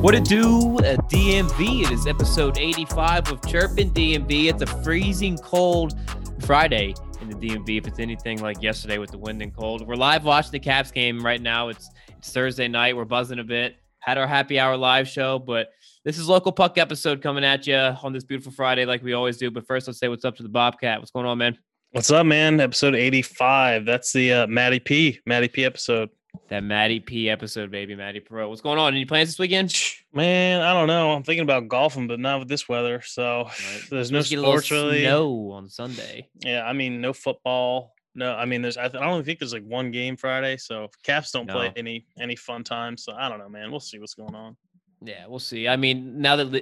What it do at DMV? It is episode 85 of Chirpin' DMV. It's a freezing cold Friday in the DMV. If it's anything like yesterday with the wind and cold, we're live watching the Caps game right now. It's Thursday night. We're buzzing a bit. Had our happy hour live show, but this is Local Puck episode coming at you on this beautiful Friday like we always do. But first, let's say what's up to the Bobcat. What's going on, man? What's up, man? Episode 85. That's the Matty P episode. That Maddie P episode, baby. Maddie Perot. What's going on? Any plans this weekend? Man, I don't know. I'm thinking about golfing, but not with this weather. So right. There's no sports really. Snow on Sunday. Yeah, I mean, no football. No, I mean, I don't think there's like one game Friday. So Caps don't play any fun time. So I don't know, man. We'll see what's going on. Yeah, we'll see. I mean, now that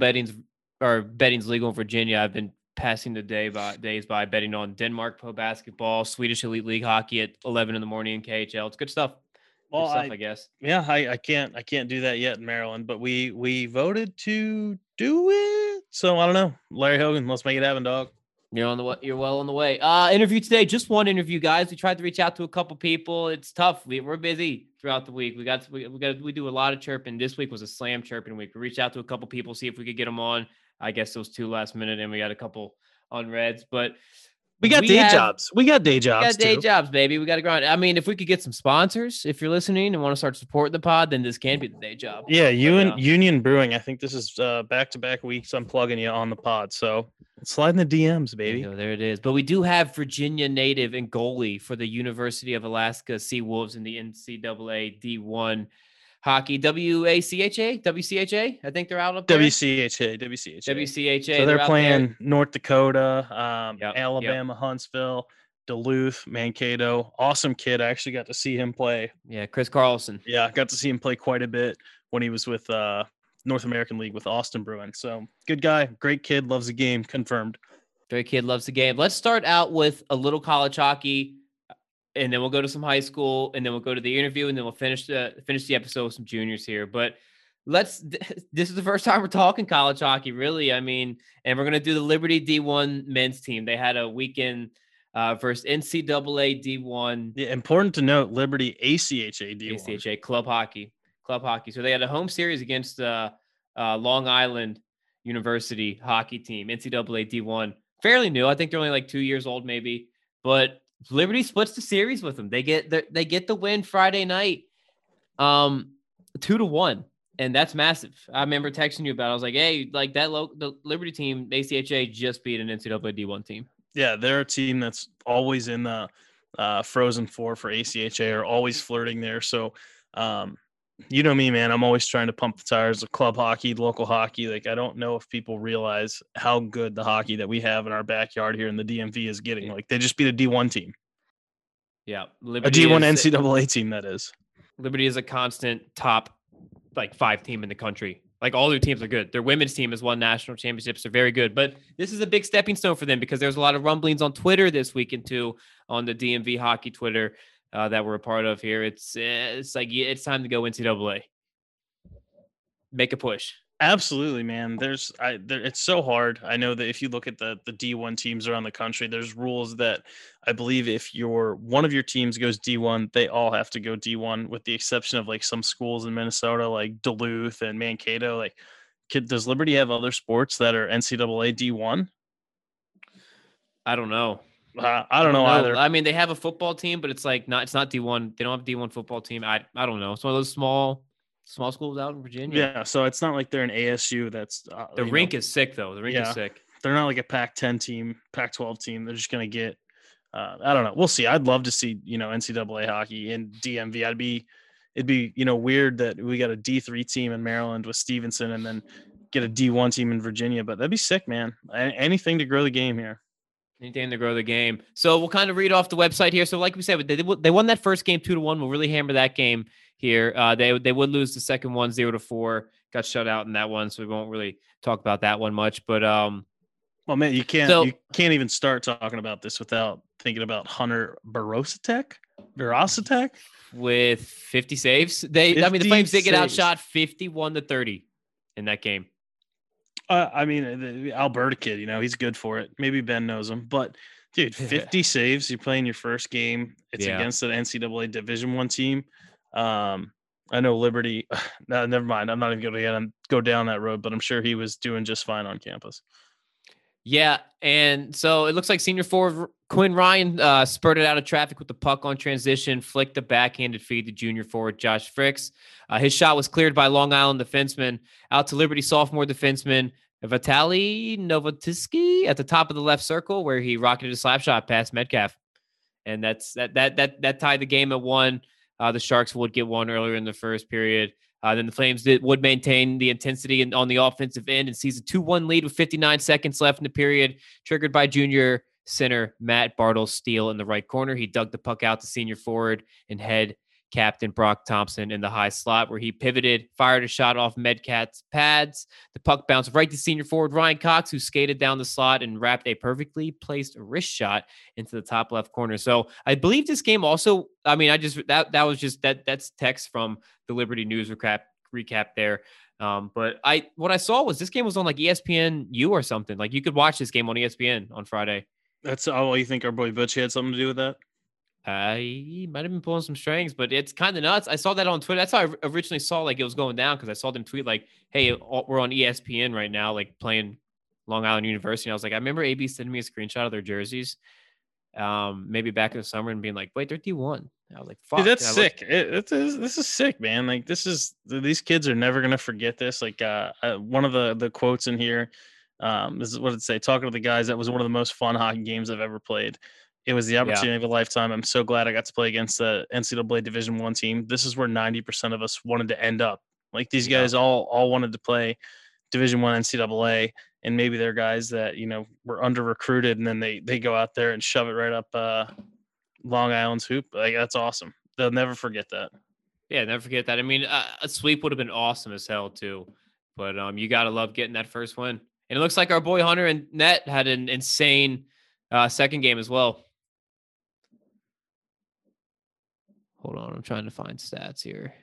betting's legal in Virginia, I've been passing the days by betting on Denmark pro basketball, Swedish elite league hockey at 11 in the morning in KHL. It's good stuff. Well, I guess. Yeah, I can't do that yet in Maryland, but we voted to do it. So I don't know. Larry Hogan, let's make it happen, dog. You're well on the way. Interview today, just one interview, guys. We tried to reach out to a couple people. It's tough. We're busy throughout the week. We do a lot of chirping. This week was a slam chirping week. We reached out to a couple people, see if we could get them on. I guess those two last minute, and we got a couple unreds, but we got day jobs, baby. We got to grind. I mean, if we could get some sponsors, if you're listening and want to start supporting the pod, then this can be the day job. Yeah. Union Brewing. I think this is back-to-back weeks. I'm plugging you on the pod. So slide in the DMs, baby. You know, there it is. But we do have Virginia native and goalie for the University of Alaska Sea Wolves in the NCAA D1 hockey, WCHA. I think they're out up there. WCHA. So they're playing North Dakota, Alabama, yep. Huntsville, Duluth, Mankato. Awesome kid. I actually got to see him play. Yeah, Chris Carlson. Yeah, I got to see him play quite a bit when he was with North American League with Austin Bruins. So good guy, great kid, loves the game. Confirmed. Great kid, loves the game. Let's start out with a little college hockey. And then we'll go to some high school, and then we'll go to the interview, and then we'll finish the episode with some juniors here. But this is the first time we're talking college hockey, really. I mean, and we're going to do the Liberty D1 men's team. They had a weekend versus NCAA D1. Yeah, important to note, Liberty ACHA D1. ACHA, club hockey. So they had a home series against Long Island University hockey team, NCAA D1. Fairly new. I think they're only like 2 years old maybe, but Liberty splits the series with them. They get the win Friday night, 2-1, and that's massive. I remember texting you about it. I was like, hey, like the Liberty team, ACHA, just beat an NCAA D1 team. Yeah, they're a team that's always in the Frozen Four for ACHA, or always flirting there. So, you know me, man. I'm always trying to pump the tires of club hockey, local hockey. Like, I don't know if people realize how good the hockey that we have in our backyard here in the DMV is getting. Like, they just beat a D1 team. Yeah. Liberty a D1 NCAA team, that is. Liberty is a constant top, like, five team in the country. Like, all their teams are good. Their women's team has won national championships. They're very good. But this is a big stepping stone for them because there's a lot of rumblings on Twitter this weekend, too, on the DMV hockey Twitter that we're a part of here. It's like, it's time to go NCAA. Make a push. Absolutely, man. It's so hard. I know that if you look at the D1 teams around the country, there's rules that I believe if one of your teams goes D1, they all have to go D1, with the exception of like some schools in Minnesota, like Duluth and Mankato. Like, does Liberty have other sports that are NCAA D1? I don't know. I don't know either. I mean, they have a football team, but it's not D1. They don't have a D1 football team. I don't know. It's one of those small schools out in Virginia. Yeah, so it's not like they're an ASU. That's the rink is sick though. The rink is sick. They're not like a Pac-10 team, Pac-12 team. They're just gonna get. I don't know. We'll see. I'd love to see NCAA hockey in DMV. It'd be weird that we got a D3 team in Maryland with Stevenson, and then get a D1 team in Virginia. But that'd be sick, man. Anything to grow the game here. Anything to grow the game. So we'll kind of read off the website here. So like we said, they won that first game 2-1. We'll really hammer that game here. They would lose the second one 0-4. Got shut out in that one, so we won't really talk about that one much. But well, man, you can't even start talking about this without thinking about Hunter Berosatek with 50 saves. The Flames did get outshot 51-30 in that game. I mean, the Alberta kid, he's good for it. Maybe Ben knows him, but dude, 50 saves. You're playing your first game. It's against an NCAA Division I team. I know Liberty. No, never mind. I'm not even going to go down that road, but I'm sure he was doing just fine on campus. Yeah, and so it looks like senior forward Quinn Ryan spurted out of traffic with the puck on transition, flicked the backhanded feed to junior forward Josh Fricks. His shot was cleared by Long Island defenseman, out to Liberty sophomore defenseman Vitali Novotiski at the top of the left circle, where he rocketed a slap shot past Metcalf. And that tied the game at one. The Sharks would get one earlier in the first period. Then the Flames would maintain the intensity on the offensive end and seize a 2-1 lead with 59 seconds left in the period, triggered by junior center Matt Bartle's steal in the right corner. He dug the puck out to senior forward and head captain Brock Thompson in the high slot, where he pivoted, fired a shot off Metcalf's pads. The puck bounced right to senior forward Ryan Cox, who skated down the slot and wrapped a perfectly placed wrist shot into the top left corner. So I believe this game also, that's text from the Liberty News recap there. What I saw was this game was on like ESPNU or something. Like you could watch this game on ESPN on Friday. That's all you think our boy Butch had something to do with that? He might have been pulling some strings, but it's kind of nuts. I saw that on Twitter. That's how I originally saw like it was going down, because I saw them tweet like, hey, we're on ESPN right now, like playing Long Island University. And I was like, I remember AB sending me a screenshot of their jerseys maybe back in the summer and being like, wait, they're D1. I was like, fuck. Dude, that's sick. This is sick, man. Like these kids are never going to forget this. Like one of the quotes in here, this is what it say, talking to the guys, that was one of the most fun hockey games I've ever played. It was the opportunity of a lifetime. I'm so glad I got to play against the NCAA Division I team. This is where 90% of us wanted to end up. Like these guys all wanted to play Division I NCAA, and maybe they're guys that, you know, were under recruited, and then they go out there and shove it right up Long Island's hoop. Like that's awesome. They'll never forget that. Yeah, never forget that. I mean, a sweep would have been awesome as hell too, but you gotta love getting that first win. And it looks like our boy Hunter and Nett had an insane second game as well. Hold on, I'm trying to find stats here.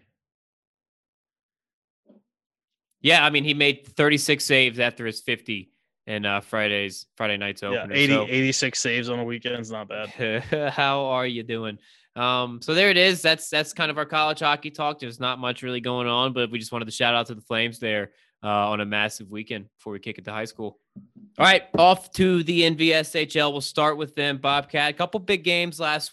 Yeah, I mean, he made 36 saves after his 50 in Friday night's opener. 86 saves on a weekend is not bad. How are you doing? So there it is. That's kind of our college hockey talk. There's not much really going on, but we just wanted to shout out to the Flames there on a massive weekend before we kick it to high school. All right, off to the NVSHL. We'll start with them. Bobcat, a couple big games last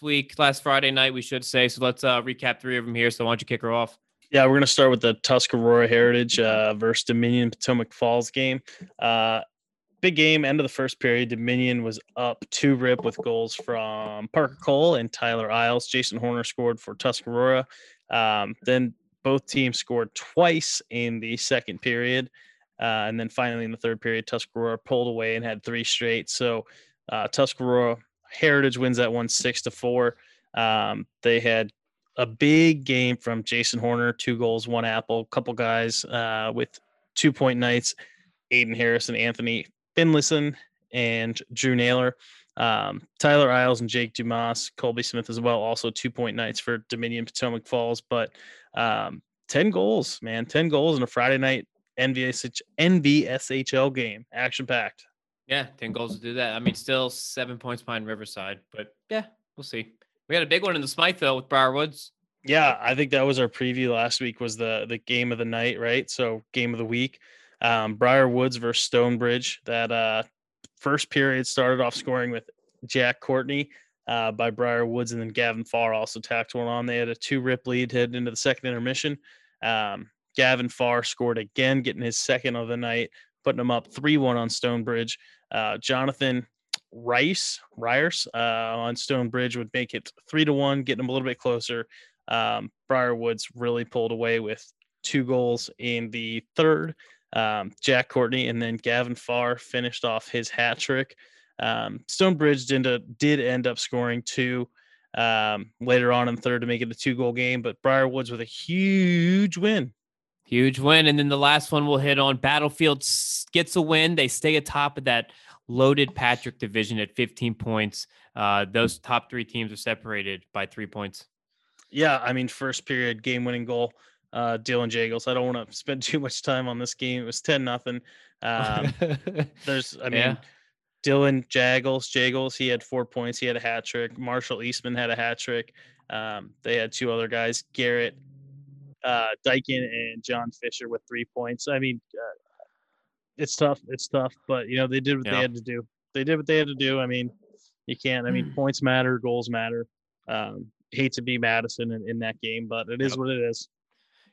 Friday night, we should say. So let's recap three of them here. So why don't you kick her off? Yeah, we're going to start with the Tuscarora Heritage versus Dominion Potomac Falls game. Big game, end of the first period. Dominion was up 2-0 with goals from Parker Cole and Tyler Isles. Jason Horner scored for Tuscarora. Then both teams scored twice in the second period. And then finally in the third period, Tuscarora pulled away and had three straight. So Tuscarora Heritage wins that one 6-4. They had a big game from Jason Horner, 2 goals, 1 apple, couple guys with 2-point nights, Aiden Harrison, Anthony Finlayson, and Drew Naylor. Tyler Isles and Jake Dumas, Colby Smith as well, also 2-point nights for Dominion Potomac Falls. But 10 goals, man, 10 goals in a Friday night NVSHL game, action packed. Yeah, 10 goals to do that. I mean, still 7 points behind Riverside, but yeah, we'll see. We had a big one in the Smythe though with Briar Woods. Yeah, I think that was our preview last week, was the game of the night, right? So game of the week, Briar Woods versus Stonebridge. That first period started off scoring with Jack Courtney by Briar Woods, and then Gavin Farr also tacked one on. They had a 2-0 lead headed into the second intermission. Gavin Farr scored again, getting his second of the night, putting him up 3-1 on Stonebridge. Jonathan Reiser on Stonebridge would make it 3-1, getting him a little bit closer. Briar Woods really pulled away with 2 goals in the third. Jack Courtney and then Gavin Farr finished off his hat trick. Stonebridge did end up scoring 2 later on in the third to make it a 2-goal game, but Briar Woods with a huge win. Huge win. And then the last one we'll hit on, Battlefield gets a win. They stay atop of that loaded Patrick division at 15 points. Those top three teams are separated by 3 points. Yeah, I mean, first period game-winning goal, Dylan Jagels. I don't want to spend too much time on this game. It was 10-0. Dylan Jagels, he had 4 points. He had a hat trick. Marshall Eastman had a hat trick. They had 2 other guys, Garrett Dykin and John Fisher with 3 points. I mean, it's tough, but you know, they did what they had to do. They did what they had to do. I mean, you can't, I mean, points matter, goals matter. Hate to be Madison in that game, but it is what it is.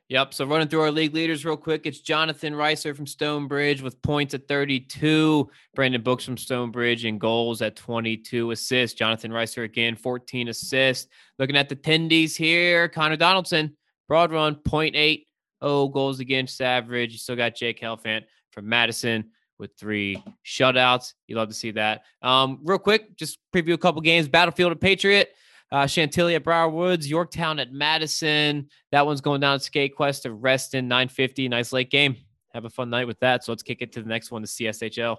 Yep. So running through our league leaders real quick, it's Jonathan Reiser from Stonebridge with points at 32. Brandon Books from Stonebridge and goals at 22 assists. Jonathan Reiser again, 14 assists. Looking at the tendies here, Connor Donaldson, broad run, 0.80 goals against average. You still got Jake Helfand from Madison with 3 shutouts. You love to see that. Real quick, just preview a couple games. Battlefield at Patriot. Chantilly at Briar Woods, Yorktown at Madison. That one's going down at Skate Quest to Reston, 9:50. Nice late game. Have a fun night with that. So let's kick it to the next one, the CSHL. All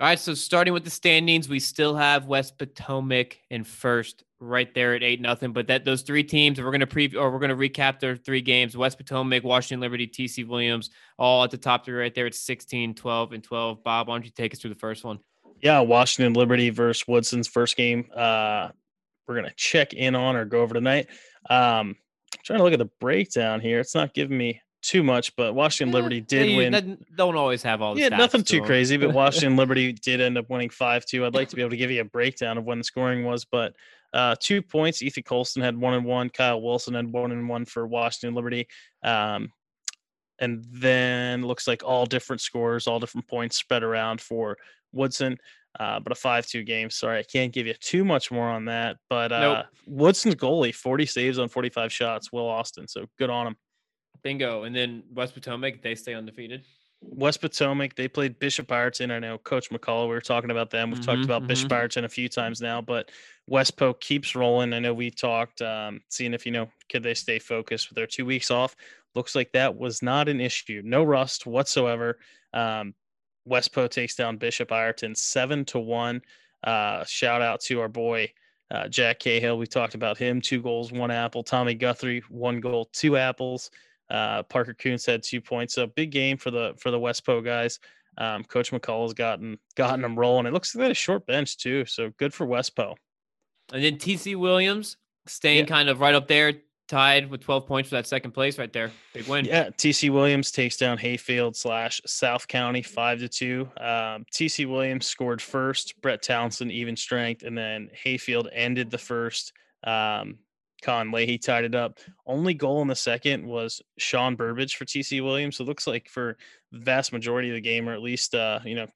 right, so starting with the standings, we still have West Potomac in first right there at 8-0. But that those three teams, we're going to recap their three games. West Potomac, Washington Liberty, TC Williams, all at the top three right there at 16, 12, and 12. Bob, why don't you take us through the first one? Yeah, Washington Liberty versus Woodson's first game. We're going to check in on or go over tonight. I'm trying to look at the breakdown here. It's not giving me too much, but Washington Liberty did win. That don't always have all the stats. Nothing too crazy, but Washington Liberty did end up winning 5-2. I'd like to be able to give you a breakdown of when the scoring was, but 2 points. Ethan Colston had 1 and 1. Kyle Wilson had 1 and 1 for Washington Liberty. And then looks like all different scores, all different points spread around for Woodson. But a 5-2 game. Sorry, I can't give you too much more on that. But Woodson's goalie, 40 saves on 45 shots, Will Austin. So good on him. Bingo. And then West Potomac, they stay undefeated. West Potomac, they played Bishop Ireton. I know Coach McCall, we were talking about them. We've talked about Bishop Ireton a few times now, but West Po keeps rolling. I know we talked, seeing if, could they stay focused with their 2 weeks off? Looks like that was not an issue. No rust whatsoever. West Po takes down Bishop Ireton 7-1. Shout out to our boy, Jack Cahill. We talked about him, 2 goals, 1 apple. Tommy Guthrie, 1 goal, 2 apples. Parker Coons had 2 points. So big game for the West Po guys. Coach McCall has gotten them rolling. It looks like they had a short bench too. So good for West Po. And then TC Williams staying kind of right up there, tied with 12 points for that second place right there. Big win. Yeah, TC Williams takes down Hayfield / South County 5-2. TC Williams scored first, Brett Townsend even strength, and then Hayfield ended the first. Con Leahy tied it up. Only goal in the second was Sean Burbage for TC Williams. So it looks like for the vast majority of the game, or at least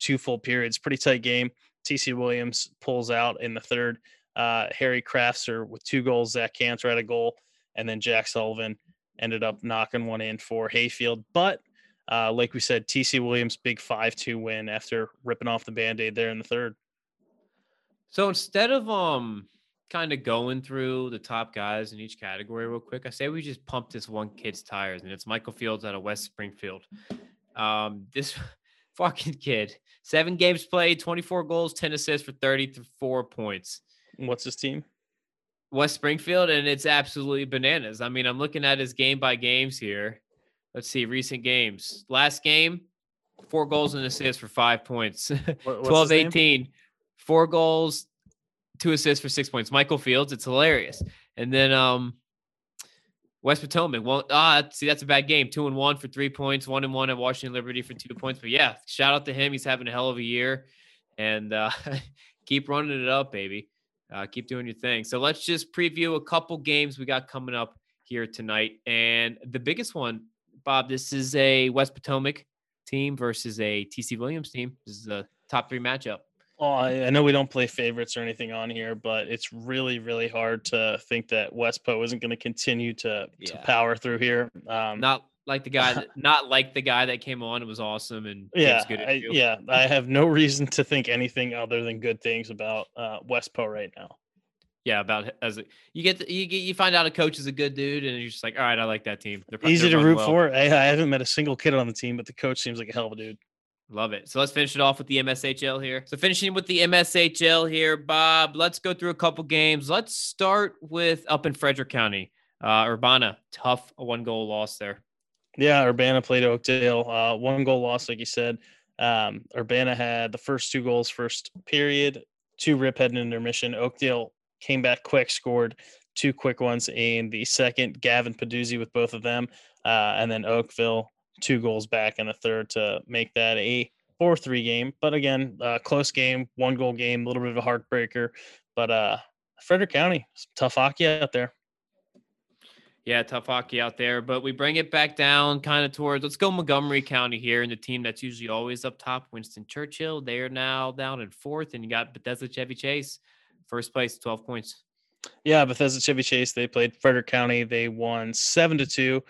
2 full periods, pretty tight game. TC Williams pulls out in the third. Harry Craftser with 2 goals. Zach Cantor had a goal. And then Jack Sullivan ended up knocking one in for Hayfield. But like we said, TC Williams, big 5-2 win after ripping off the Band-Aid there in the third. So instead of kind of going through the top guys in each category real quick, I say we just pump this one kid's tires, and it's Michael Fields out of West Springfield. This fucking kid, 7 games played, 24 goals, 10 assists for 34 points. What's his team? West Springfield, and it's absolutely bananas. I mean, I'm looking at his game by games here. Let's see, recent games. Last game, 4 goals and assists for 5 points. 12-18, 4 goals, 2 assists for 6 points. Michael Fields, it's hilarious. And then West Potomac. Well, see, that's a bad game. 2 and 1 for 3 points, 1 and 1 at Washington Liberty for 2 points. But yeah, shout out to him. He's having a hell of a year, and keep running it up, baby. Keep doing your thing. So let's just preview a couple games we got coming up here tonight. And the biggest one, Bob, this is a West Potomac team versus a TC Williams team. This is a top 3 matchup. Oh, I know we don't play favorites or anything on here, but it's really, really hard to think that West Po isn't going to continue to power through here. Not like the guy that came on. It was awesome. And I have no reason to think anything other than good things about West Po right now. Yeah. You find out a coach is a good dude and you're just like, all right, I like that team. They're easy to root for. I haven't met a single kid on the team, but the coach seems like a hell of a dude. Love it. So let's finish it off with the MSHL here. So finishing with the MSHL here, Bob, let's go through a couple games. Let's start with up in Frederick County, Urbana, tough 1-goal loss there. Yeah, Urbana played Oakdale. 1-goal loss, like you said. Urbana had the first 2 goals first period, 2 rip heading intermission. Oakdale came back quick, scored 2 quick ones in the second. Gavin Peduzzi with both of them. And then Oakville, 2 goals back in the third to make that a 4-3 game. But again, close game, 1-goal game, a little bit of a heartbreaker. But Frederick County, tough hockey out there. Yeah, tough hockey out there. But we bring it back down kind of towards, let's go Montgomery County here, and the team that's usually always up top, Winston Churchill. They are now down in fourth, and you got Bethesda Chevy Chase, first place, 12 points. Yeah, Bethesda Chevy Chase, they played Frederick County. They won 7-2.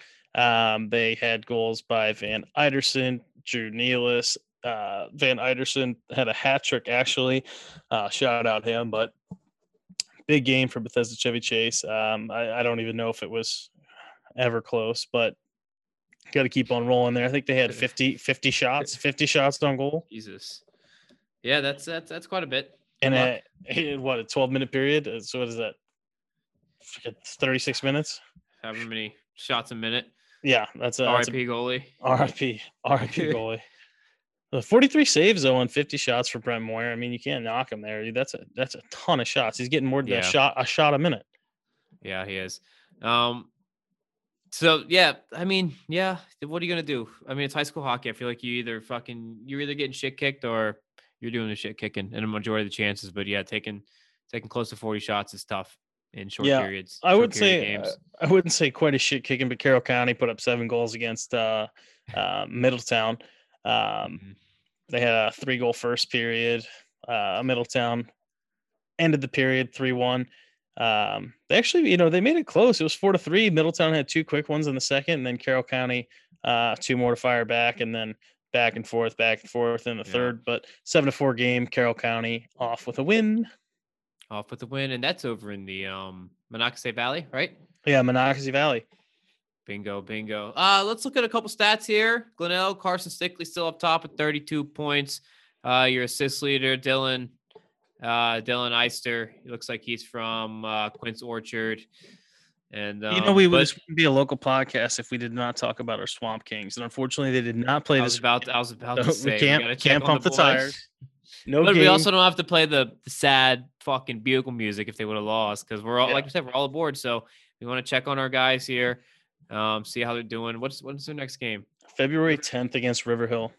They had goals by Van Eiderson, Drew Nealis. Van Eiderson had a hat trick, actually. Shout out him, but big game for Bethesda Chevy Chase. I don't even know if it was ever close, but got to keep on rolling there. I think they had 50 shots on goal. Jesus. Yeah, that's quite a bit. And a 12-minute period? So what is that? 36 minutes? However many shots a minute. Yeah, that's a RIP goalie. RIP goalie. 43 saves, though, on 50 shots for Brent Moyer. I mean, you can't knock him there. That's a ton of shots. He's getting more than a shot a minute. Yeah, he is. What are you going to do? I mean, it's high school hockey. I feel like you're either getting shit kicked or you're doing the shit kicking in a majority of the chances. But, yeah, taking close to 40 shots is tough in short periods. I wouldn't say quite a shit kicking, but Carroll County put up 7 goals against Middletown. They had a 3-goal first period. Middletown ended the period 3-1. They actually, they made it close. It was 4-3. Middletown had 2 quick ones in the second, and then Carroll County 2 more to fire back, and then back and forth in the third. But 7-4 game. Carroll County off with a win, and that's over in the Monocacy Valley, right? Yeah, Monocacy Valley. Bingo. Let's look at a couple stats here. Glenelg, Carson Stickley still up top at 32 points. Your assist leader, Dylan Eister. He looks like he's from Quince Orchard. And this wouldn't be a local podcast if we did not talk about our Swamp Kings. And unfortunately, they did not play this. I was about to say. We can't pump the tires. But we also don't have to play the sad fucking bugle music if they would have lost, because we're all, like we said, we're all aboard. So we want to check on our guys here. See how they're doing. What's their next game? February 10th against Riverhill.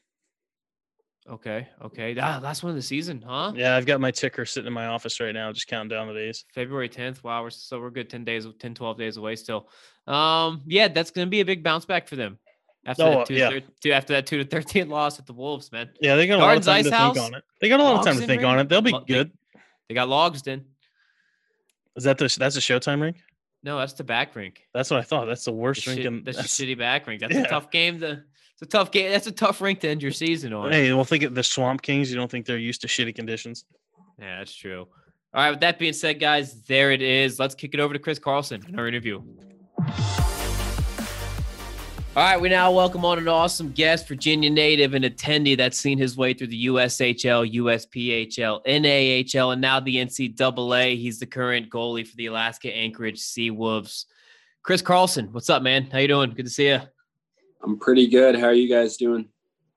Okay. Last one of the season, huh? Yeah, I've got my ticker sitting in my office right now, just counting down the days. February 10th. Wow, we're good 12 days away still. That's gonna be a big bounce back for them after that 2-13 loss at the Wolves, man. Yeah, they got Gardens a lot of time to think on it. They got a lot of time to think on it. They'll be good. They got Logsdon. Is that that's a Showtime rink? No, that's the back rink. That's what I thought. That's the worst rink. That's the shitty back rink. That's a tough game. It's a tough game. That's a tough rink to end your season on. Hey, we'll think of the Swamp Kings. You don't think they're used to shitty conditions? Yeah, that's true. All right. With that being said, guys, there it is. Let's kick it over to Chris Carlson in our interview. All right, we now welcome on an awesome guest, Virginia native and attendee that's seen his way through the USHL, USPHL, NAHL, and now the NCAA. He's the current goalie for the Alaska Anchorage Sea Wolves. Chris Carlson, what's up, man? How you doing? Good to see you. I'm pretty good. How are you guys doing?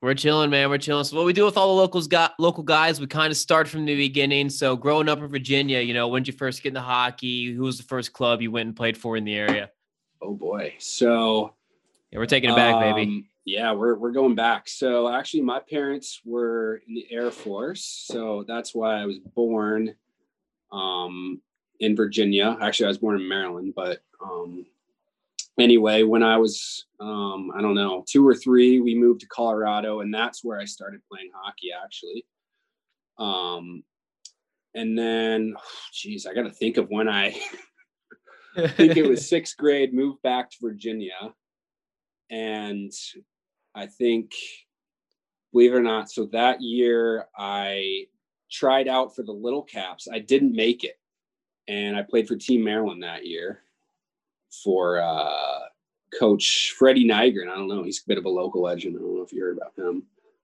We're chilling, man. We're chilling. So what we do with all the local guys, we kind of start from the beginning. So growing up in Virginia, when did you first get into hockey? Who was the first club you went and played for in the area? Oh, boy. So... yeah, we're taking it back, baby. Yeah, we're going back. So actually, my parents were in the Air Force, so that's why I was born in Virginia. Actually, I was born in Maryland, but anyway, when I was 2 or 3, we moved to Colorado, and that's where I started playing hockey, actually. And then, I got to think of when I think it was 6th grade. Moved back to Virginia. And I think, believe it or not, so that year I tried out for the Little Caps. I didn't make it. And I played for Team Maryland that year for Coach Freddie Nygren. I don't know. He's a bit of a local legend. I don't know if you heard about him.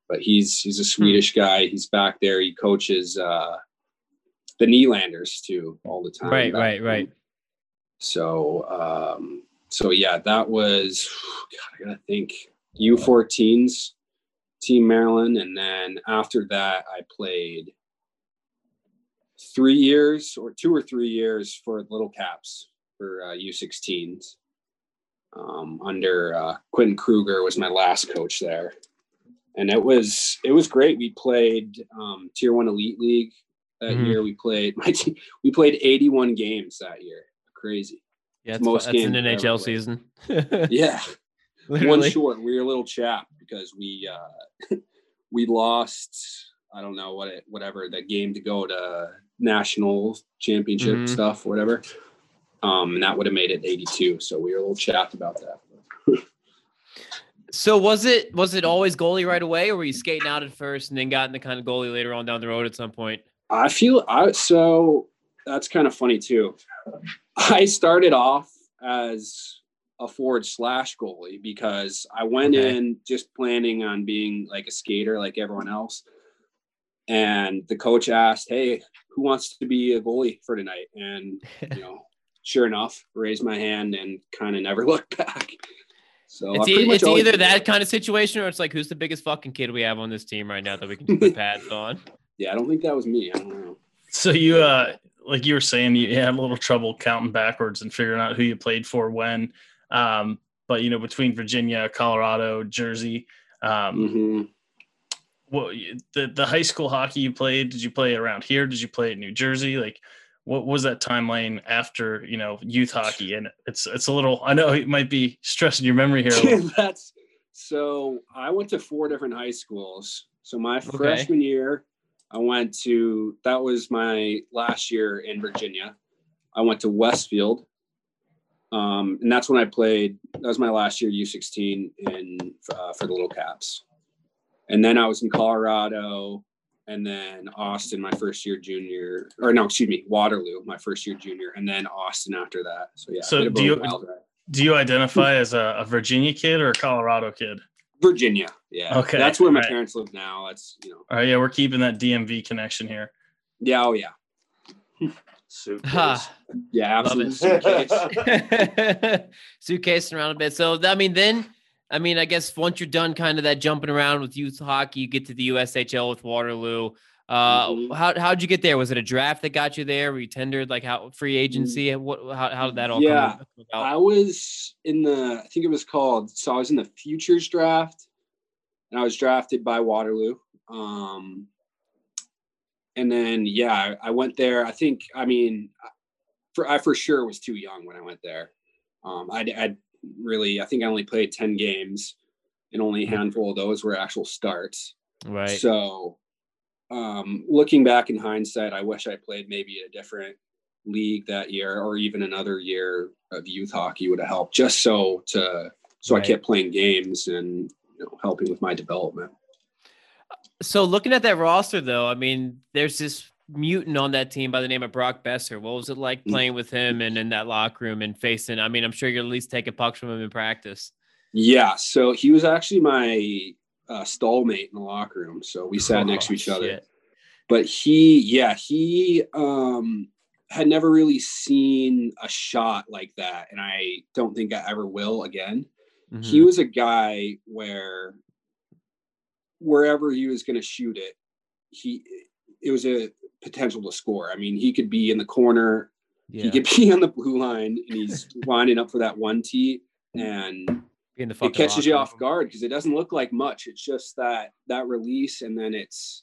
But he's a Swedish guy. He's back there. He coaches the Nylanders, too, all the time. Right. So, so yeah, that was, I gotta think, U14s, Team Maryland. And then after that, I played 2 or 3 years for Little Caps for U16s. under Quentin Kruger was my last coach there. And it was great. We played Tier 1 Elite League that year. We played 81 games that year. Crazy. Yeah, that's an NHL season. Yeah. Literally. One short. We were a little chapped because we lost, I don't know whatever that game to go to national championship stuff, whatever. And that would have made it 82. So we were a little chapped about that. So was it always goalie right away, or were you skating out at first and then got into kind of goalie later on down the road at some point? So that's kind of funny too. I started off as a forward slash goalie because I went in just planning on being like a skater like everyone else. And the coach asked, "Hey, who wants to be a goalie for tonight?" And, you know, sure enough, raised my hand and kind of never looked back. So it's either that kind of situation, or it's like, who's the biggest fucking kid we have on this team right now that we can just put pads on? Yeah, I don't think that was me. I don't know. So you, like you were saying, you had a little trouble counting backwards and figuring out who you played for when. But, you know, between Virginia, Colorado, Jersey, well, the high school hockey you played, did you play around here? Did you play in New Jersey? Like, what was that timeline after, you know, youth hockey? And it's a little, I know it might be stressing your memory here. So I went to 4 different high schools. So my freshman year, that was my last year in Virginia. I went to Westfield. And that's when I played, that was my last year, U16 for the Little Caps. And then I was in Colorado, and then Austin, my first year junior, Waterloo, my first year junior, and then Austin after that. So yeah. So do you identify as a Virginia kid or a Colorado kid? Virginia. Yeah. Okay. That's where my parents live now. That's, you know. All right. Yeah. We're keeping that DMV connection here. Yeah. Oh yeah. Suitcase. Yeah. Absolutely. Suitcase around a bit. So, I guess once you're done kind of that jumping around with youth hockey, you get to the USHL with Waterloo. How'd you get there? Was it a draft that got you there? Were you tendered? Like how free agency? How did that all come about? I was in I was in the futures draft, and I was drafted by Waterloo. And then, yeah, I went there. I for sure was too young when I went there. I think I only played 10 games, and only a handful of those were actual starts. Right. So looking back in hindsight, I wish I played maybe a different league that year, or even another year of youth hockey would have helped, just so I kept playing games and, you know, helping with my development. So looking at that roster though, I mean, there's this mutant on that team by the name of Brock Besser. What was it like playing with him and in that locker room and facing? I mean, I'm sure you're at least taking pucks from him in practice. Yeah. So he was actually my stallmate in the locker room. So we sat next to each other. Shit. But he had never really seen a shot like that, and I don't think I ever will again. Mm-hmm. He was a guy where wherever he was going to shoot it, it was a potential to score. I mean, he could be in the corner, he could be on the blue line, and he's lining up for that one tee, and it catches you off guard because it doesn't look like much. It's just that release, and then it's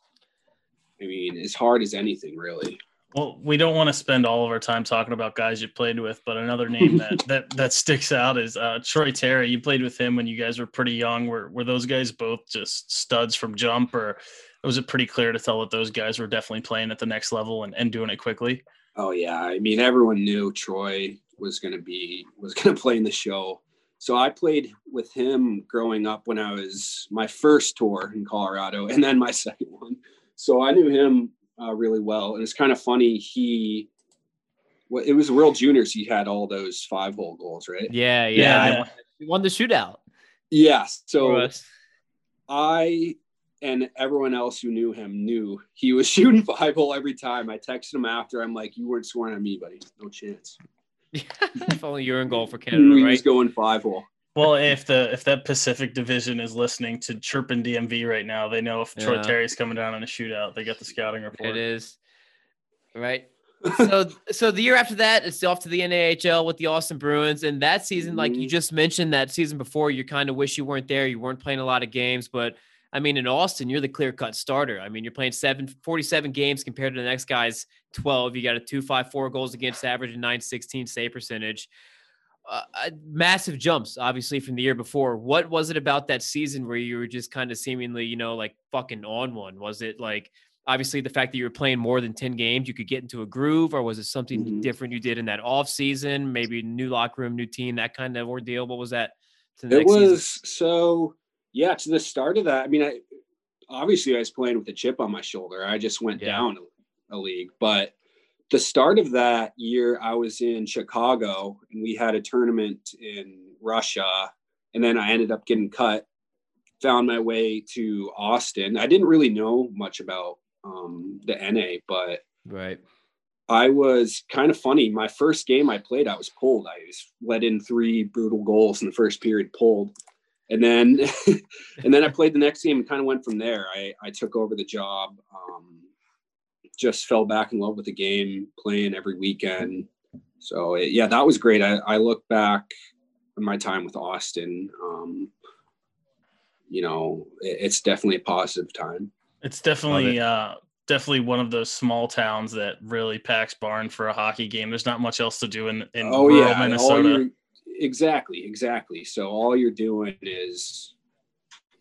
hard as anything, really. Well, we don't want to spend all of our time talking about guys you played with, but another name that sticks out is Troy Terry. You played with him when you guys were pretty young. Were those guys both just studs from jump, or was it pretty clear to tell that those guys were definitely playing at the next level and doing it quickly? Oh yeah. I mean, everyone knew Troy was going to play in the show. So I played with him growing up when I was my first tour in Colorado, and then my second one. So I knew him really well. And it's kind of funny. It was World Juniors. He had all those 5-hole goals, right? Yeah. Yeah. Yeah. He won the shootout. Yeah. So and everyone else who knew him knew he was shooting 5-hole every time. I texted him after. I'm like, you weren't scoring at me, buddy. No chance. If only you're in goal for Canada, right? He was going 5-hole. Well, if that Pacific Division is listening to Chirpin' DMV right now, they know if Troy Terry's coming down in a shootout, they got the scouting report. It is. Right. So the year after that, it's off to the NAHL with the Austin Bruins. And that season, like you just mentioned, that season before, you kind of wish you weren't there. You weren't playing a lot of games. But, I mean, in Austin, you're the clear-cut starter. I mean, you're playing 47 games compared to the next guy's 12. You got a 2.54 goals against average and 9.16 save percentage. Massive jumps, obviously, from the year before. What was it about that season where you were just kind of seemingly, you know, like fucking on one? Was it like... obviously the fact that you were playing more than 10 games, you could get into a groove, or was it something different you did in that off season, maybe new locker room, new team, that kind of ordeal? What was that? To the start of that, I mean, I was playing with a chip on my shoulder. I just went down a league, but the start of that year I was in Chicago and we had a tournament in Russia. And then I ended up getting cut, found my way to Austin. I didn't really know much about the NA, but I was kind of funny. My first game I played, I was pulled. I was let in 3 brutal goals in the first period, pulled. And then, I played the next game and kind of went from there. I took over the job, just fell back in love with the game, playing every weekend. So that was great. I look back on my time with Austin, you know, it's definitely a positive time. It's definitely one of those small towns that really packs barn for a hockey game. There's not much else to do in rural Minnesota. Exactly. So all you're doing is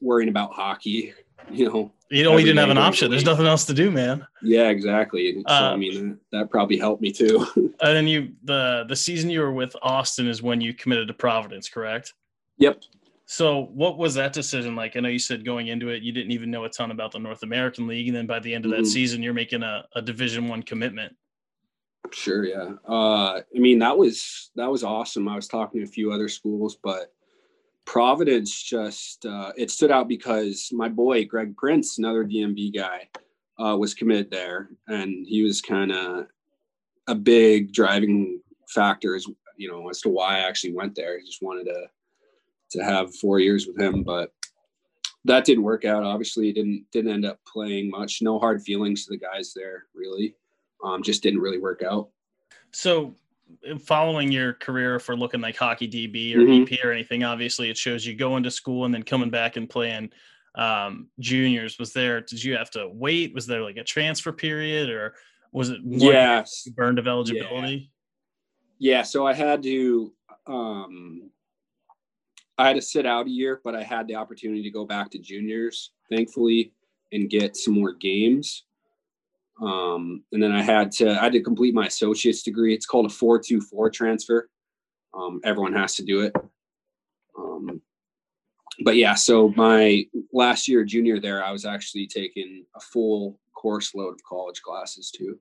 worrying about hockey, you know. You know, we didn't have an option. There's nothing else to do, man. Yeah, exactly. So, I mean, that probably helped me too. And then the season you were with Austin is when you committed to Providence, correct? Yep. So what was that decision like? I know you said going into it, you didn't even know a ton about the North American League. And then by the end of that season, you're making a Division I commitment. Sure. Yeah. I mean, that was awesome. I was talking to a few other schools, but Providence just, it stood out because my boy, Greg Prince, another DMV guy, was committed there. And he was kind of a big driving factor as, you know, as to why I actually went there. I just wanted to have 4 years with him, but that didn't work out. Obviously didn't end up playing much, no hard feelings to the guys there really. Just didn't really work out. So following your career for looking like hockey DB or EP or anything, obviously it shows you going to school and then coming back and playing juniors. Did you have to wait? Was there like a transfer period or was it burned of eligibility? Yeah. So I had to, sit out a year, but I had the opportunity to go back to juniors, thankfully, and get some more games. And then I had to complete my associate's degree. It's called a 4-2-4 transfer. Everyone has to do it. But yeah, so my last year junior there, I was actually taking a full course load of college classes too.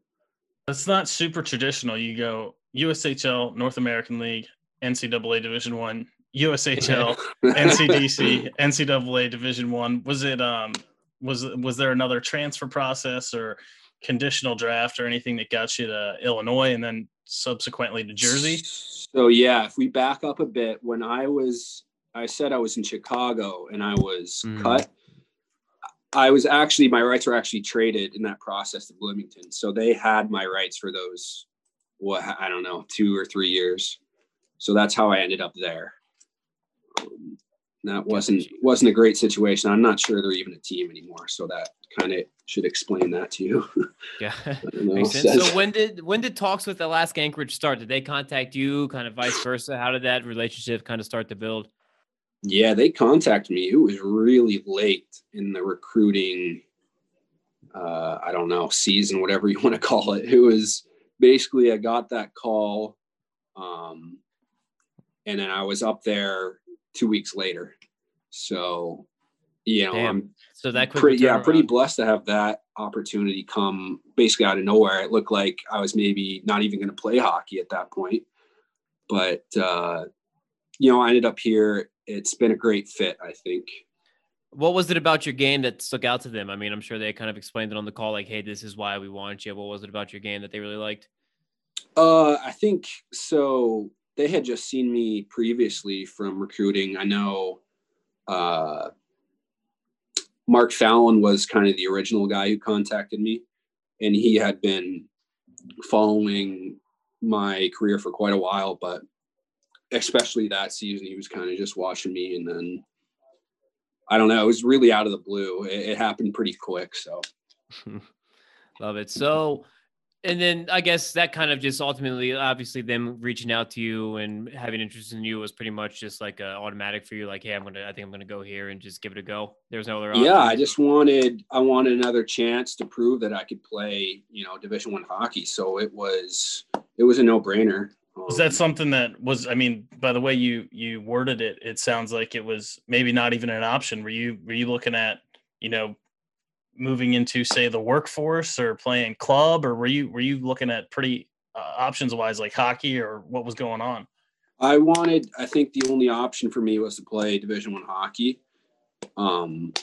That's not super traditional. You go USHL, North American League, NCAA Division I, USHL, NCDC, NCAA Division I. Was it was there another transfer process or conditional draft or anything that got you to Illinois and then subsequently to Jersey? So yeah, if we back up a bit, when I said I was in Chicago and I was cut, my rights were actually traded in that process to Bloomington. So they had my rights for those 2 or 3 years. So that's how I ended up there. That wasn't a great situation. I'm not sure they're even a team anymore. So that kind of should explain that to you. Yeah. Makes sense. So when did talks with Alaska Anchorage start? Did they contact you, kind of vice versa? How did that relationship kind of start to build? Yeah, they contacted me. It was really late in the recruiting, season, whatever you want to call it. It was basically, I got that call, and then I was up there 2 weeks later. So, you know, I'm pretty blessed to have that opportunity come basically out of nowhere. It looked like I was maybe not even going to play hockey at that point, but, you know, I ended up here. It's been a great fit, I think. What was it about your game that stuck out to them? I mean, I'm sure they kind of explained it on the call, like, hey, this is why we want you. What was it about your game that they really liked? I think so. They had just seen me previously from recruiting. I know Mark Fallon was kind of the original guy who contacted me, and he had been following my career for quite a while, but especially that season, he was kind of just watching me. And then, I don't know, it was really out of the blue. It happened pretty quick. So love it. So, and then I guess that kind of just ultimately, obviously them reaching out to you and having interest in you was pretty much just like a automatic for you. Like, hey, I think I'm going to go here and just give it a go. There was no other option. Yeah. I wanted another chance to prove that I could play, Division I hockey. So it was a no brainer. Was that something that was, I mean, by the way you worded it, it sounds like it was maybe not even an option. Were you looking at, moving into, say, the workforce or playing club, or were you looking at pretty options wise, like hockey, or what was going on? I think the only option for me was to play Division I hockey. That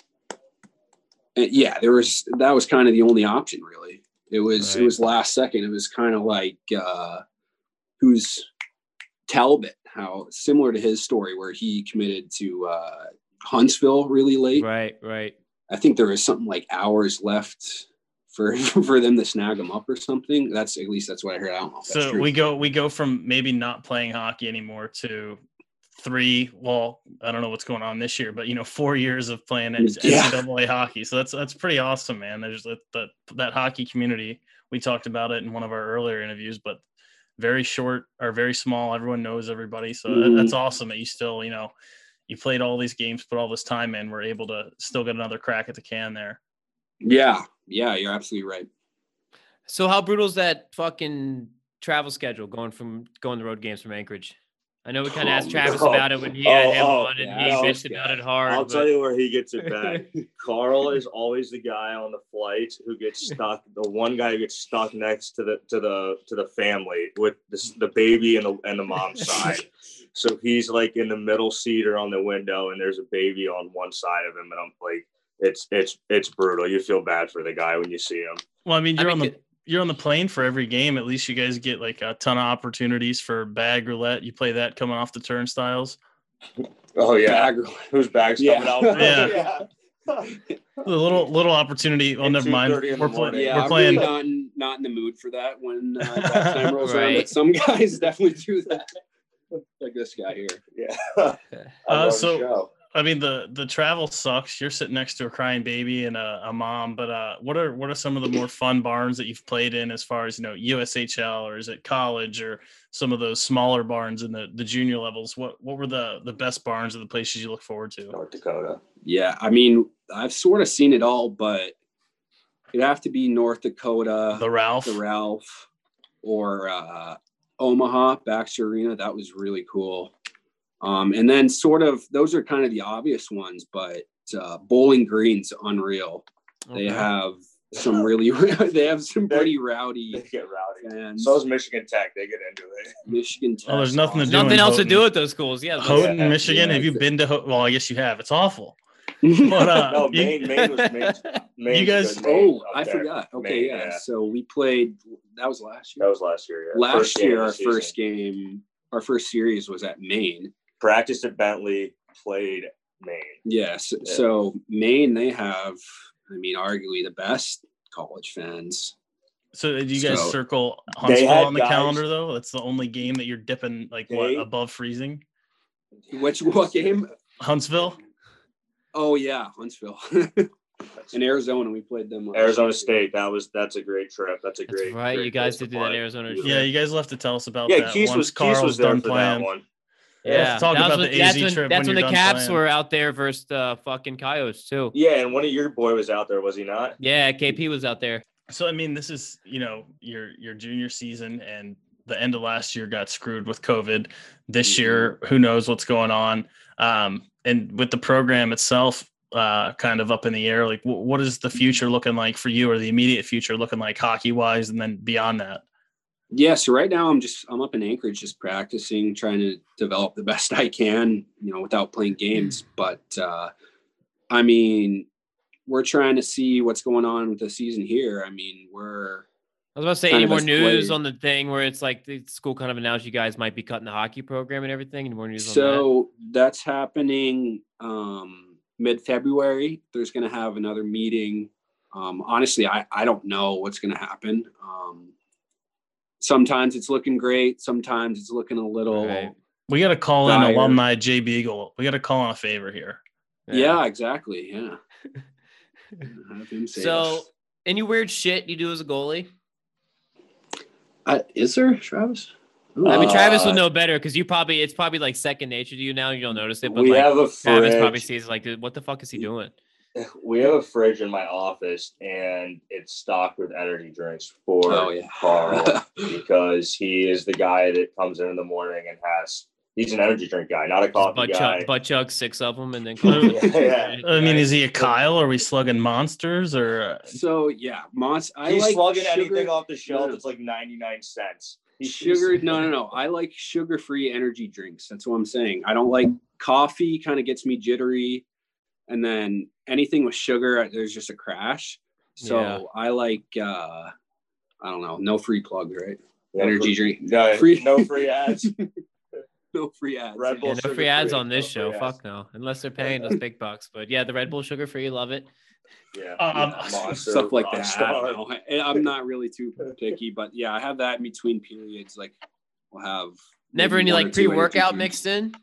was kind of the only option, really. It was last second. It was kind of like, who's Talbot, how similar to his story where he committed to Huntsville really late. Right. I think there was something like hours left for them to snag him up or something. That's, at least that's what I heard. I don't know if that's true. We go from maybe not playing hockey anymore to 3. Well, I don't know what's going on this year, but 4 years of playing NCAA hockey. So that's pretty awesome, man. There's that hockey community. We talked about it in one of our earlier interviews, but very short or very small. Everyone knows everybody. So that's awesome that you still, you played all these games, put all this time in, we're able to still get another crack at the can there. Yeah, you're absolutely right. So how brutal is that fucking travel schedule going to road games from Anchorage? I know we kind of asked Travis about it when he had him on, and he bitched about it hard. I'll tell you where he gets it back. Carl is always the guy on the flight who gets stuck. The one guy who gets stuck next to the family with the baby and the mom's side. So he's like in the middle seat or on the window, and there's a baby on one side of him, and I'm like, it's brutal. You feel bad for the guy when you see him. Well, I mean, you're on the plane for every game. At least you guys get like a ton of opportunities for bag roulette. You play that coming off the turnstiles. Oh yeah, whose bag's coming out? Yeah. The little opportunity. Oh, never mind. We're playing. Really not in the mood for that when that time rolls around. But some guys definitely do that. Like this guy here. Yeah. I mean, the travel sucks. You're sitting next to a crying baby and a mom, but what are some of the more fun barns that you've played in as far as, USHL, or is it college, or some of those smaller barns in the junior levels? What were the best barns or the places you look forward to? North Dakota. Yeah. I mean, I've sort of seen it all, but it'd have to be North Dakota. The Ralph or Omaha, Baxter Arena. That was really cool. And then sort of, those are kind of the obvious ones, but Bowling Green's unreal. Okay. They have some pretty rowdy. They get rowdy. And so is Michigan Tech. They get into it. Michigan Tech. Oh, there's nothing to do. Nothing else Houghton. To do at those schools. Yeah. Houghton, yeah, Michigan. Yeah, have you been to Houghton? Well, I guess you have. It's awful. But, no, Maine. You guys. Oh, I forgot. Okay, Maine, yeah. So we played. That was last year. Yeah. Our first series was at Maine. Practiced at Bentley, played Maine. Yes. Yeah. So Maine, they have, arguably the best college fans. So do you guys circle Huntsville on the calendar, though? That's the only game that you're dipping, above freezing? What game? Huntsville. Oh, yeah, Huntsville. In Arizona, we played them. Arizona State. That's a great trip. That's right. Great, you guys did that in Arizona. Yeah, you guys left to tell us about that. Yeah, Keith was done playing that one. Yeah, talk about the AZ trip. That's when the Caps were out there versus the fucking Coyotes too. Yeah, and one of your boy was out there, was he not? Yeah, KP was out there. So I mean, this is your junior season, and the end of last year got screwed with COVID. This year, who knows what's going on? And with the program itself, kind of up in the air, like what is the future looking like for you, or the immediate future looking like hockey wise and then beyond that? Yeah, so right now I'm up in Anchorage just practicing, trying to develop the best I can, without playing games. But we're trying to see what's going on with the season here. I was about to say, any more news on the thing where it's like the school kind of announced you guys might be cutting the hockey program and everything? Any more news on that? So that's happening mid-February. There's going to have another meeting. Honestly, I don't know what's going to happen. sometimes it's looking great. Sometimes it's looking a little. Right. We got to call dire. In alumni Jay Beagle. We got to call in a favor here. Yeah, exactly. Yeah. Have him say so this. Any weird shit you do as a goalie? Is there, Travis? I mean, Travis would know better because it's probably like second nature to you now. You don't notice it, but we have a fridge. Travis probably sees like, dude, what the fuck is he doing? We have a fridge in my office and it's stocked with energy drinks for Carl because he is the guy that comes in the morning and he's an energy drink guy, not a coffee guy. Butt chug 6 of them and then. I mean, is he a Kyle? Are we slugging monsters or? So yeah, he's like slugging anything off the shelf. It's like 99 cents. No. I like sugar-free energy drinks. That's what I'm saying. I don't like coffee. Kind of gets me jittery, and then anything with sugar, there's just a crash. So I like, I don't know, no free plugs, right? No energy drink. No free. No free ads. No free ads. Red Bull no free ads on this show. Fuck no, unless they're paying us big bucks. But yeah, the Red Bull sugar-free, love it. Yeah, Monster, stuff like that. I don't know. I'm not really too picky, but yeah, I have that in between periods. Like, we'll have never any like pre-workout mixed in.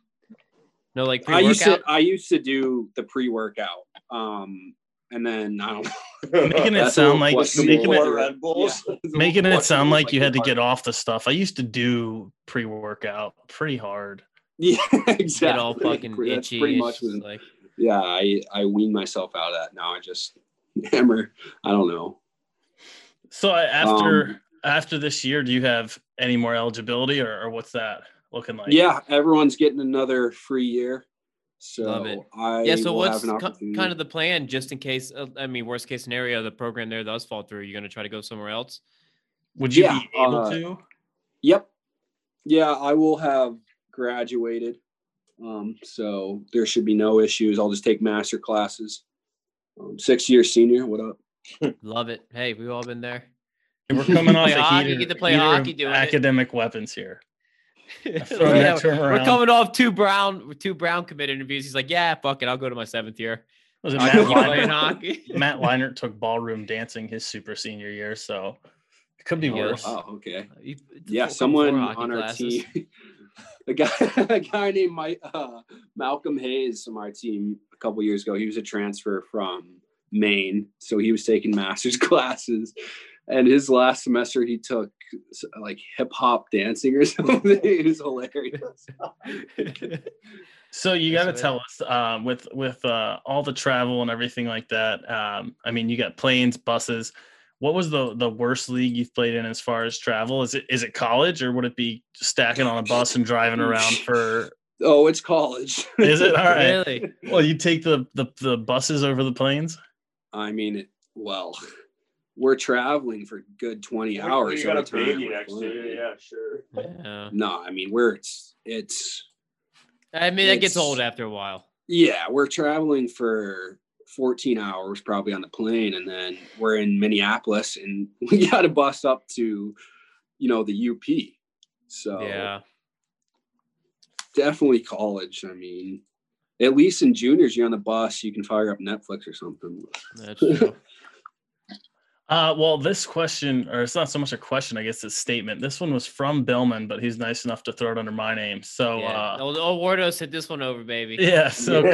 No, like pre-workout. I used to do the pre-workout, and then I don't know. Making it sound like you had to get off the stuff. I used to do pre-workout pretty hard. Yeah, exactly. Get all fucking itchy. Pretty much like. Yeah, I wean myself out of that now. I just hammer. I don't know. So after this year, do you have any more eligibility or what's that looking like? Yeah, everyone's getting another free year. So love it. So what's kind of the plan just in case? I mean, worst case scenario, the program there does fall through. You're going to try to go somewhere else? Would you be able to? Yep. Yeah, I will have graduated. So there should be no issues. I'll just take master classes. 6 year senior, what up? Love it. Hey, we've all been there. We're coming off academic weapons here. We're coming off two Brown commit interviews. He's like, yeah, fuck it, I'll go to my 7th year. Was it Matt Leinart took ballroom dancing his super senior year, so it could be worse. Oh, okay. Yeah, someone on our team. A guy named Malcolm Hayes from our team a couple years ago. He was a transfer from Maine, so he was taking master's classes. And his last semester, he took like hip hop dancing or something. It was hilarious. So you got to tell us with all the travel and everything like that. I mean, you got planes, buses. What was the worst league you've played in as far as travel? Is it college, or would it be stacking on a bus and driving around for? Oh, it's college. Is it? All right. Really? Well, you take the buses over the planes? I mean, we're traveling for good 20 hours. You got a baby next to you. Yeah, sure. Yeah. No, I mean, it gets old after a while. Yeah, we're traveling for 14 hours probably on the plane, and then we're in Minneapolis and we got a bus up to the UP. So yeah, definitely college. I mean, at least in juniors, you're on the bus, you can fire up Netflix or something. That's true. Well, this question, or it's not so much a question, I guess it's a statement. This one was from Billman, but he's nice enough to throw it under my name. So, Wardo said this one over, baby. Yeah. So we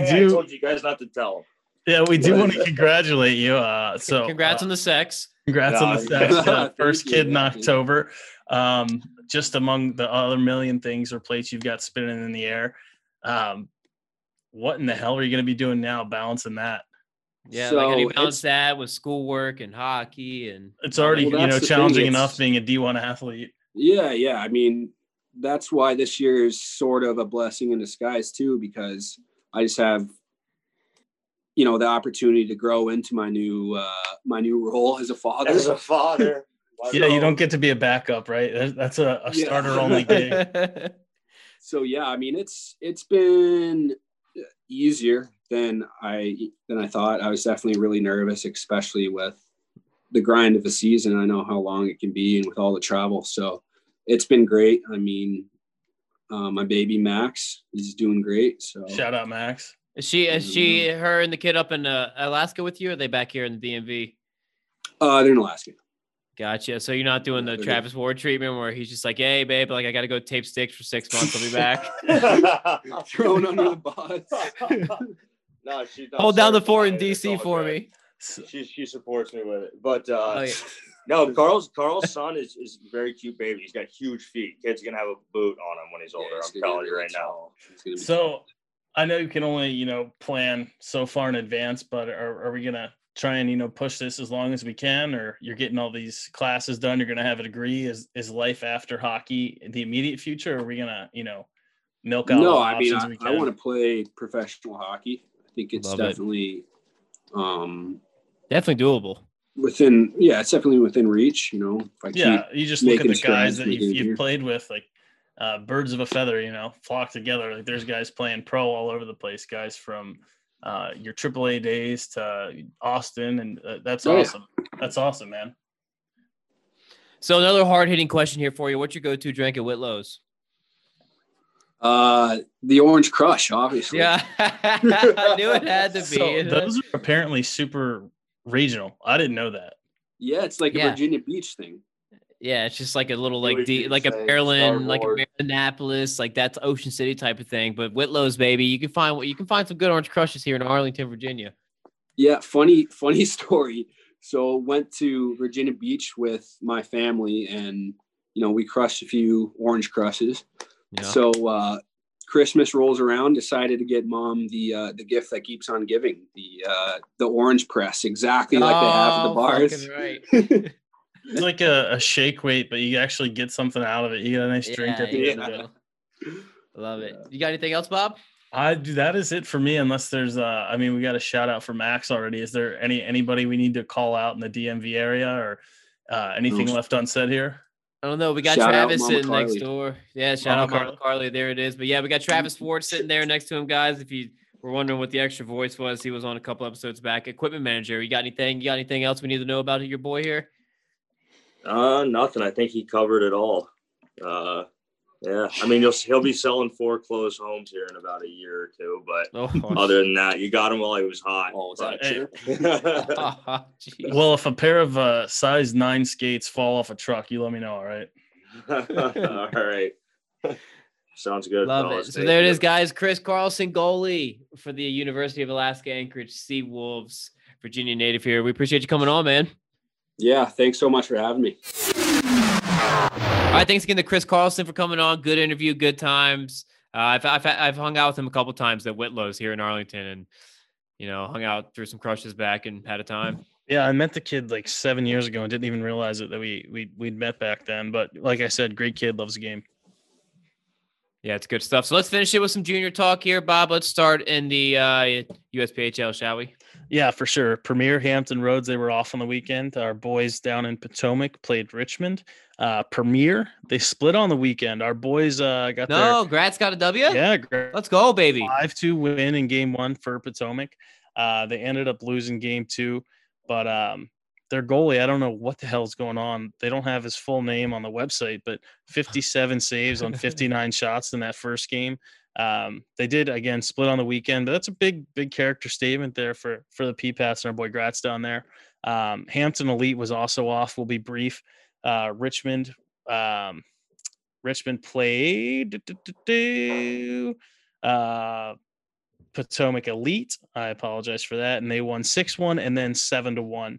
do. I told you guys not to tell him. Yeah, we do want to congratulate you. So congrats on the sex. First kid in October. Just among the other million things or plates you've got spinning in the air. What in the hell are you going to be doing now, balancing that? Yeah, so like how do you balance that with schoolwork and hockey? And it's already challenging enough being a D1 athlete. Yeah. I mean, that's why this year is sort of a blessing in disguise too, because I just have the opportunity to grow into my new role as a father. Yeah, you don't get to be a backup, right? That's a starter only gig. So yeah, I mean, it's been easier than I thought. I was definitely really nervous, especially with the grind of the season. I know how long it can be and with all the travel. So it's been great. I mean, my baby Max, he's doing great. So shout out Max. Her and the kid up in Alaska with you? Or are they back here in the DMV? They're in Alaska. Gotcha. So you're not doing the Travis Ward treatment where he's just like, hey, babe, like I got to go tape sticks for 6 months. I'll be back. Thrown under the bus. No, she's not. Hold down the fort in D.C. for me. She supports me with it. But oh, yeah. No, Carl's son is a very cute baby. He's got huge feet. Kid's going to have a boot on him when he's older. Yeah, I'm telling you right now. So I know you can only, plan so far in advance, but are we going to try and, push this as long as we can, or you're getting all these classes done, you're going to have a degree? Is life after hockey in the immediate future? Or are we going to, milk out? No, I mean, I want to play professional hockey. I think it's definitely doable within, it's definitely within reach, if I you just look at the guys that you've played with, like birds of a feather, flock together. Like there's guys playing pro all over the place, guys from, your AAA days to Austin, and that's awesome. Yeah. That's awesome, man. So another hard-hitting question here for you. What's your go-to drink at Whitlow's? The Orange Crush, obviously. Yeah, I knew it had to be. So those are apparently super regional. I didn't know that. Yeah, it's like a Virginia Beach thing. Yeah, it's just like a little like a Maryland, like a Annapolis, like that's Ocean City type of thing. But Whitlow's, baby, you can find some good Orange Crushes here in Arlington, Virginia. Yeah, funny story. So went to Virginia Beach with my family, and we crushed a few Orange Crushes. Yeah. So Christmas rolls around, decided to get mom the gift that keeps on giving, the orange press, exactly like they have at the bars. Right. It's like a shake weight, but you actually get something out of it. You get a nice drink at the end of it. Love it. You got anything else, Bob? That is it for me, unless there's we got a shout out for Max already. Is there anybody we need to call out in the DMV area, or anything left unsaid here? I don't know. We got Travis sitting next door. Yeah, shout out Mama Carly. There it is. But yeah, we got Travis Ward sitting there next to him, guys. If you were wondering what the extra voice was, he was on a couple episodes back. Equipment manager. You got anything else we need to know about your boy here? Nothing. I think he covered it all. Yeah. I mean, he'll be selling foreclosed homes here in about a year or two, but other than that, you got him while he was hot. Oh, was that true? Well, if a pair of size 9 skates fall off a truck, you let me know. All right. All right. Sounds good. Love it. So there it is, guys. Chris Carlson, goalie for the University of Alaska Anchorage Sea Wolves, Virginia native here. We appreciate you coming on, man. Yeah, thanks so much for having me. All right, thanks again to Chris Carlson for coming on. Good interview, good times. I've hung out with him a couple times at Whitlow's here in Arlington, and hung out, threw some crushes back, and had a time. Yeah, I met the kid like 7 years ago and didn't even realize it that we'd met back then. But like I said, great kid, loves the game. Yeah, it's good stuff. So let's finish it with some junior talk here, Bob. Let's start in the USPHL, shall we? Yeah, for sure. Premier, Hampton Roads, they were off on the weekend. Our boys down in Potomac played Richmond. Premier, they split on the weekend. Our boys got Gratz got a W? Yeah. Gratz. Let's go, baby. 5-2 win in game one for Potomac. They ended up losing game two. But their goalie, I don't know what the hell's going on. They don't have his full name on the website, but 57 saves on 59 shots in that first game. They did, again, split on the weekend, but that's a big character statement there for the P-Pats and our boy Gratz down there. Hampton Elite was also off. We'll be brief. Richmond played Potomac Elite. I apologize for that. And they won 6-1 and then 7-1.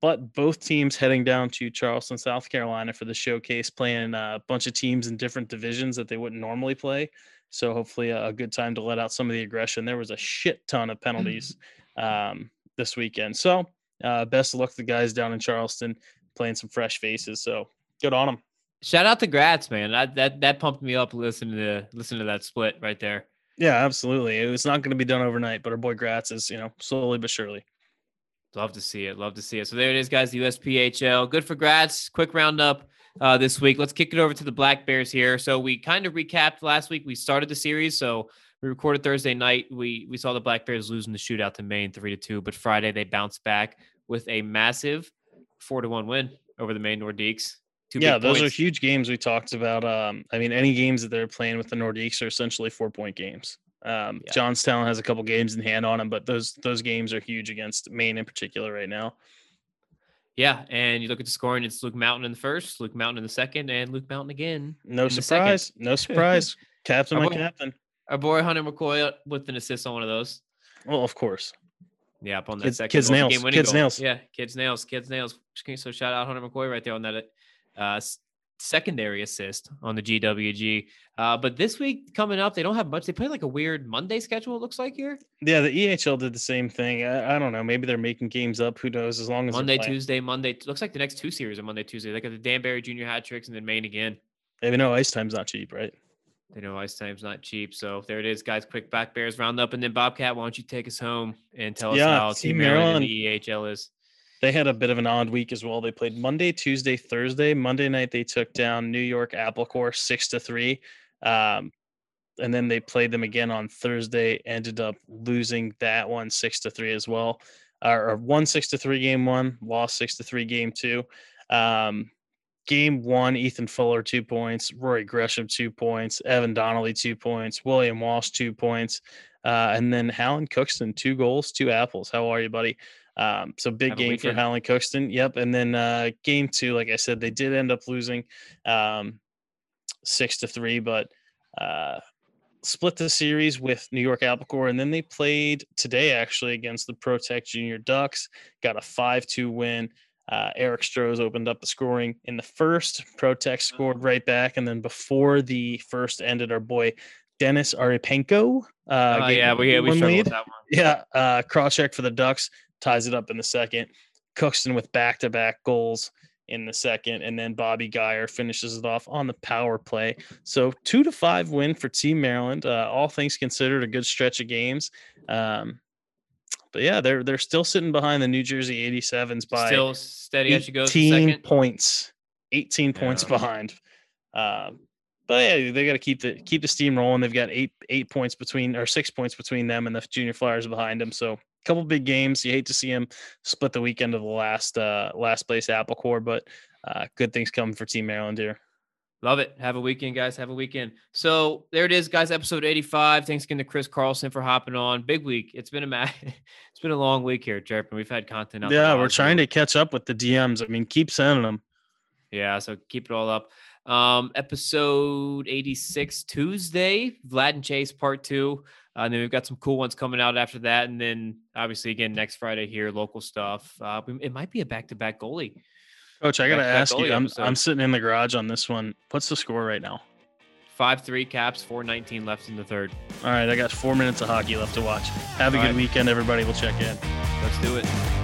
But both teams heading down to Charleston, South Carolina for the showcase, playing a bunch of teams in different divisions that they wouldn't normally play. So hopefully a good time to let out some of the aggression. There was a shit ton of penalties this weekend. So best of luck to the guys down in Charleston playing some fresh faces. So good on them. Shout out to Gratz, man. That pumped me up listening to that split right there. Yeah, absolutely. It was not going to be done overnight, but our boy Gratz is, slowly but surely. Love to see it. So there it is, guys, the USPHL. Good for Gratz. Quick roundup this week. Let's kick it over to the Black Bears here. So we kind of recapped last week. We started the series. So we recorded Thursday night. We saw the Black Bears losing the shootout to Maine 3-2. But Friday they bounced back with a massive 4-1 win over the Maine Nordiques. Those are huge games we talked about. Any games that they're playing with the Nordiques are essentially 4-point games. Johnstown has a couple games in hand on them, but those games are huge against Maine in particular right now. Yeah, and you look at the scoring, it's Luke Mountain in the first, Luke Mountain in the second, and Luke Mountain again. No surprise. No surprise. Captain, my captain. Our boy Hunter McCoy with an assist on one of those. Well, of course. Yeah, up on that second. Kids nails. Kids nails. Yeah, kids nails. Kids nails. So shout out Hunter McCoy right there on that secondary assist on the GWG. But this week coming up, they don't have much. They play like a weird Monday schedule, it looks like here. Yeah, the EHL did the same thing. I don't know. Maybe they're making games up. Who knows? As long as Monday, Tuesday, Monday. Looks like the next two series are Monday, Tuesday. They got the Danbury Junior hat tricks and then Maine again. They know ice time's not cheap, right? They know ice time's not cheap. So there it is, guys. Quick Back Bears roundup. And then Bobcat, why don't you take us home and tell us how Team Maryland and the EHL is. They had a bit of an odd week as well. They played Monday, Tuesday, Thursday. Monday night, they took down New York Apple Corps 6-3. And then they played them again on Thursday, ended up losing that one 6-3 as well. Or won 6-3 game one, lost 6-3 game two. Game one, Ethan Fuller, 2 points. Rory Gresham, 2 points. Evan Donnelly, 2 points. William Walsh, 2 points. And then Howland Cookston, 2 goals, 2 apples. How are you, buddy? So big game for Howland Cookston. Yep. And then game two, like I said, they did end up losing 6-3, but split the series with New York Apple Corps. And then they played today actually against the ProTech Junior Ducks, got a 5-2 win. Eric Strohs opened up the scoring in the first. ProTech scored right back. And then before the first ended, our boy Dennis Arepenko. We struggled with that one. Yeah, cross check for the Ducks. Ties it up in the second. Cookston with back-to-back goals in the second, and then Bobby Guyer finishes it off on the power play. So 2-5 win for Team Maryland. All things considered, a good stretch of games. But yeah, they're still sitting behind the New Jersey 87s by still steady 18 points behind. But yeah, they got to keep the steam rolling. They've got 8 points between, or 6 points between them and the Junior Flyers behind them. So couple big games. You hate to see them split the weekend of the last place Apple Corps, but good things coming for Team Maryland here. Love it. Have a weekend, guys. Have a weekend. So there it is, guys. Episode 85. Thanks again to Chris Carlson for hopping on. Big week. It's been a long week here, Chirpin. We've had content out. Yeah, we're trying to catch up with the DMs. I mean, keep sending them. Yeah, so keep it all up. Episode 86 Tuesday, Vlad and Chase Part 2. And then we've got some cool ones coming out after that. And then obviously again, next Friday here, local stuff. It might be a back-to-back goalie. Coach, I got to ask you, I'm sitting in the garage on this one. What's the score right now? 5-3 Caps, 4:19 left in the third. All right. I got 4 minutes of hockey left to watch. Have a good weekend, everybody. We'll check in. Let's do it.